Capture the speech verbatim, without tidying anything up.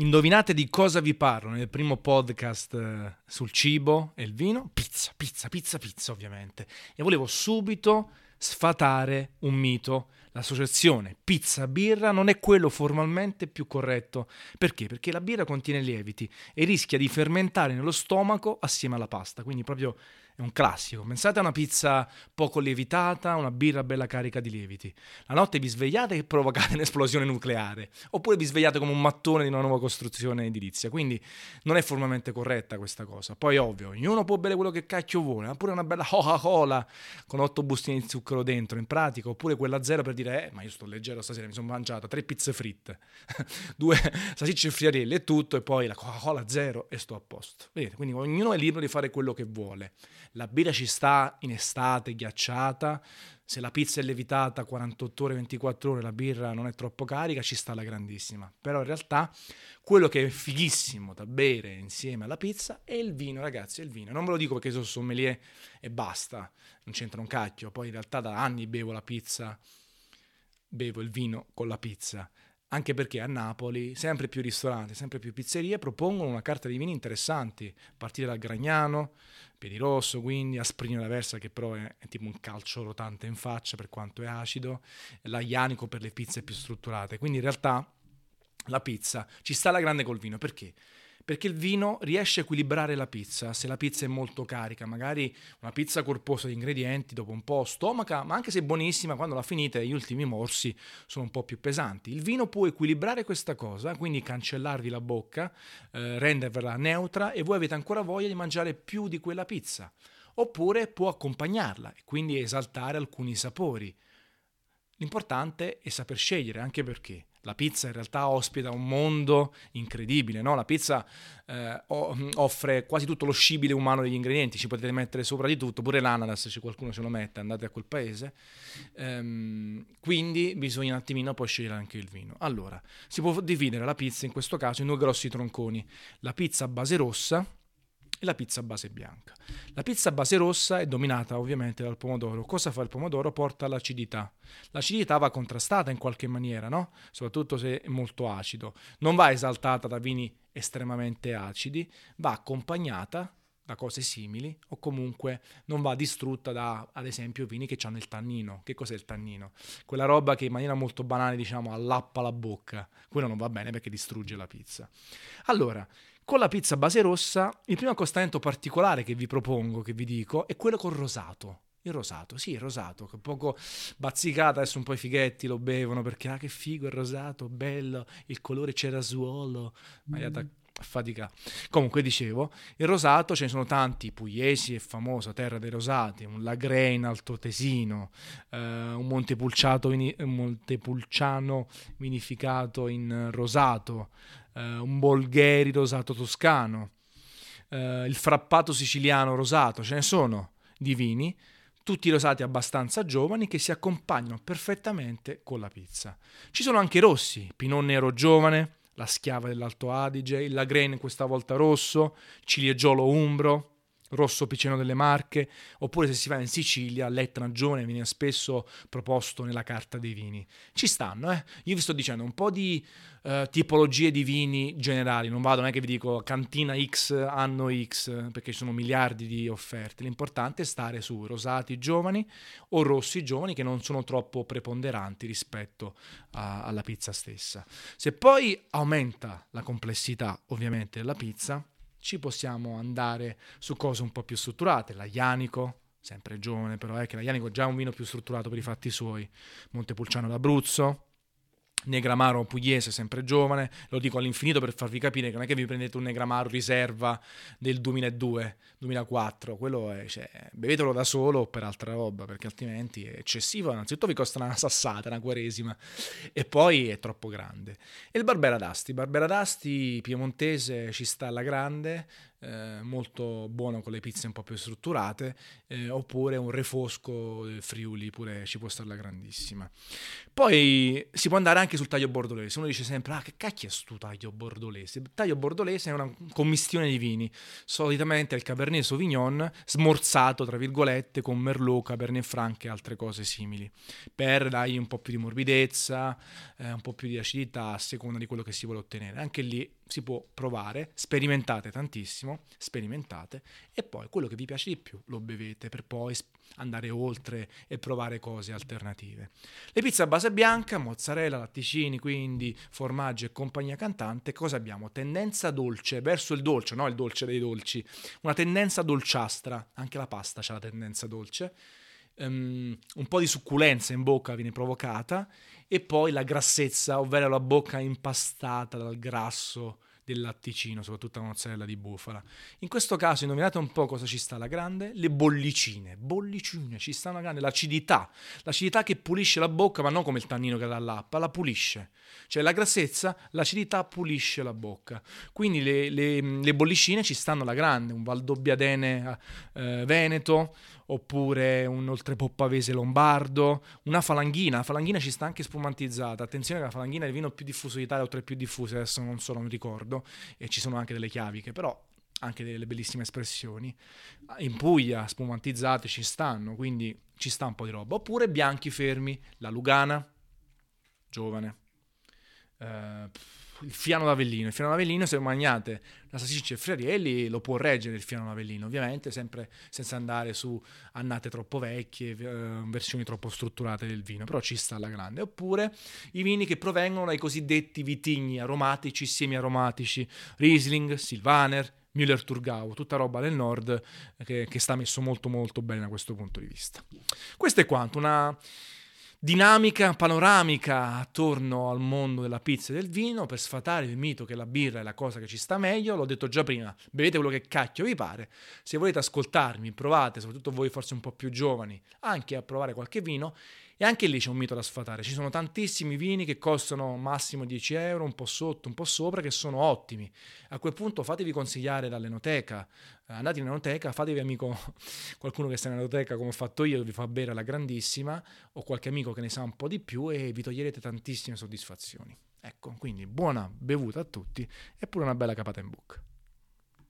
Indovinate di cosa vi parlo nel primo podcast sul cibo e il vino? Pizza, pizza, pizza, pizza ovviamente. E volevo subito sfatare un mito. L'associazione pizza-birra non è quello formalmente più corretto. Perché? Perché la birra contiene lieviti e rischia di fermentare nello stomaco assieme alla pasta. Quindi proprio è un classico. Pensate a una pizza poco lievitata, una birra bella carica di lieviti. La notte vi svegliate e provocate un'esplosione nucleare. Oppure vi svegliate come un mattone di una nuova costruzione edilizia. Quindi non è formalmente corretta questa cosa. Poi ovvio, ognuno può bere quello che cacchio vuole. Oppure una bella Coca-Cola con otto bustini di zucchero dentro, in pratica. Oppure quella zero per dire, eh, ma io sto leggero stasera, mi sono mangiata tre pizze fritte, due salsicce e friarielli e tutto, e poi la Coca-Cola zero e sto a posto. Vedete? Quindi ognuno è libero di fare quello che vuole. La birra ci sta in estate, ghiacciata. Se la pizza è lievitata quarantotto ore, ventiquattro ore, la birra non è troppo carica, ci sta la grandissima. Però in realtà quello che è fighissimo da bere insieme alla pizza è il vino, ragazzi, è il vino. Non ve lo dico perché sono sommelier e basta, non c'entra un cacchio. Poi in realtà da anni bevo la pizza, bevo il vino con la pizza. Anche perché a Napoli sempre più ristoranti, sempre più pizzerie propongono una carta di vini interessanti, a partire dal Gragnano, Piedirosso, quindi Asprino La Versa, che però è, è tipo un calcio rotante in faccia per quanto è acido, la Janico per le pizze più strutturate. Quindi in realtà la pizza ci sta alla grande col vino. Perché? Perché il vino riesce a equilibrare la pizza. Se la pizza è molto carica, magari una pizza corposa di ingredienti, dopo un po' stomaca, ma anche se buonissima, quando la finite gli ultimi morsi sono un po' più pesanti. Il vino può equilibrare questa cosa, quindi cancellarvi la bocca, eh, rendervela neutra, e voi avete ancora voglia di mangiare più di quella pizza. Oppure può accompagnarla e quindi esaltare alcuni sapori. L'importante è saper scegliere, anche perché la pizza in realtà ospita un mondo incredibile, no? La pizza eh, offre quasi tutto lo scibile umano degli ingredienti, ci potete mettere sopra di tutto, pure l'ananas, se qualcuno ce lo mette, andate a quel paese. Ehm, quindi bisogna un attimino poi scegliere anche il vino. Allora, si può dividere la pizza in questo caso in due grossi tronconi, la pizza a base rossa e la pizza a base bianca. La pizza a base rossa è dominata ovviamente dal pomodoro. Cosa fa il pomodoro? Porta all'acidità. L'acidità va contrastata in qualche maniera, no? Soprattutto se è molto acido. Non va esaltata da vini estremamente acidi, va accompagnata da cose simili, o comunque non va distrutta da, ad esempio, vini che hanno il tannino. Che cos'è il tannino? Quella roba che in maniera molto banale, diciamo, allappa la bocca. Quello non va bene perché distrugge la pizza. Allora, con la pizza base rossa, il primo accostamento particolare che vi propongo, che vi dico, è quello col rosato. Il rosato, sì, il rosato, che poco bazzicata, adesso un po' i fighetti lo bevono perché, ah, che figo il rosato, bello, il colore cerasuolo, magliata fatica. Comunque, dicevo, il rosato ce ne sono tanti, pugliesi è famosa, terra dei rosati, un Lagrein altoatesino, eh, un Montepulciano, Montepulciano vinificato in rosato, Uh, un Bolgheri rosato toscano, uh, il Frappato siciliano rosato. Ce ne sono di vini, tutti rosati abbastanza giovani, che si accompagnano perfettamente con la pizza. Ci sono anche rossi, Pinot nero giovane, la schiava dell'Alto Adige, il Lagrein questa volta rosso, Ciliegiolo umbro, Rosso Piceno delle Marche, oppure se si va in Sicilia, l'Etna giovane viene spesso proposto nella carta dei vini. Ci stanno, eh? Io vi sto dicendo un po' di eh, tipologie di vini generali, non vado, non è che vi dico cantina X, anno X, perché ci sono miliardi di offerte. L'importante è stare su rosati giovani o rossi giovani che non sono troppo preponderanti rispetto a, alla pizza stessa. Se poi aumenta la complessità, ovviamente, della pizza, ci possiamo andare su cose un po' più strutturate, la Janico, sempre giovane però, è che la Janico è già un vino più strutturato per i fatti suoi, Montepulciano d'Abruzzo, Negramaro pugliese, sempre giovane. Lo dico all'infinito per farvi capire che non è che vi prendete un Negramaro riserva del duemiladue duemilaquattro, quello è, cioè, bevetelo da solo o per altra roba, perché altrimenti è eccessivo. Innanzitutto vi costa una sassata, una quaresima, e poi è troppo grande. E il Barbera d'Asti, Barbera d'Asti piemontese, ci sta alla grande, eh, molto buono con le pizze un po' più strutturate, eh, oppure un Refosco del Friuli pure ci può stare alla grandissima. Poi si può andare anche sul taglio bordolese. Uno dice sempre, ah, che cacchio è sto taglio bordolese? Il taglio bordolese è una commistione di vini, solitamente il Cabernet Sauvignon smorzato tra virgolette con Merlot, Cabernet Franc e altre cose simili, per dargli un po' più di morbidezza, eh, un po' più di acidità a seconda di quello che si vuole ottenere. Anche lì si può provare, sperimentate tantissimo, sperimentate, e poi quello che vi piace di più lo bevete per poi andare oltre e provare cose alternative. Le pizze a base bianca, mozzarella, latticini, quindi formaggio e compagnia cantante, cosa abbiamo? Tendenza dolce, verso il dolce, no il dolce dei dolci, una tendenza dolciastra, anche la pasta c'ha la tendenza dolce, Um, un po' di succulenza in bocca viene provocata, e poi la grassezza, ovvero la bocca impastata dal grasso del latticino, soprattutto la mozzarella di bufala. In questo caso indovinate un po' cosa ci sta alla grande? Le bollicine, bollicine, ci sta alla grande, l'acidità, l'acidità che pulisce la bocca, ma non come il tannino che dà all'appa, la pulisce, cioè la grassezza, l'acidità pulisce la bocca, quindi le, le, le bollicine ci stanno alla grande, un Valdobbiadene eh, veneto, oppure un Oltrepoppavese lombardo, una falanghina, la falanghina ci sta anche spumantizzata, attenzione che la falanghina è il vino più diffuso d'Italia, o tra i più diffusi, adesso non so, non ricordo, e ci sono anche delle chiaviche, però anche delle bellissime espressioni, in Puglia spumantizzate ci stanno, quindi ci sta un po' di roba, oppure bianchi fermi, la Lugana, giovane, eh, il Fiano d'Avellino, il Fiano d'Avellino se mangiate la salsiccia e friarielli lo può reggere il Fiano d'Avellino, ovviamente sempre senza andare su annate troppo vecchie, versioni troppo strutturate del vino, però ci sta alla grande. Oppure i vini che provengono dai cosiddetti vitigni aromatici, semiaromatici, Riesling, Silvaner, Müller-Thurgau, tutta roba del nord che, che sta messo molto molto bene da questo punto di vista. Questo è quanto, una dinamica panoramica attorno al mondo della pizza e del vino per sfatare il mito che la birra è la cosa che ci sta meglio. L'ho detto già prima, bevete quello che cacchio vi pare, se volete ascoltarmi provate, soprattutto voi forse un po' più giovani, anche a provare qualche vino, e anche lì c'è un mito da sfatare, ci sono tantissimi vini che costano massimo dieci euro, un po' sotto, un po' sopra, che sono ottimi, a quel punto fatevi consigliare dall'enoteca, andate in enoteca, fatevi amico qualcuno che sta in enoteca come ho fatto io, vi fa bere alla grandissima, o qualche amico che ne sa un po' di più, e vi toglierete tantissime soddisfazioni. Ecco, quindi buona bevuta a tutti e pure una bella capata in bocca.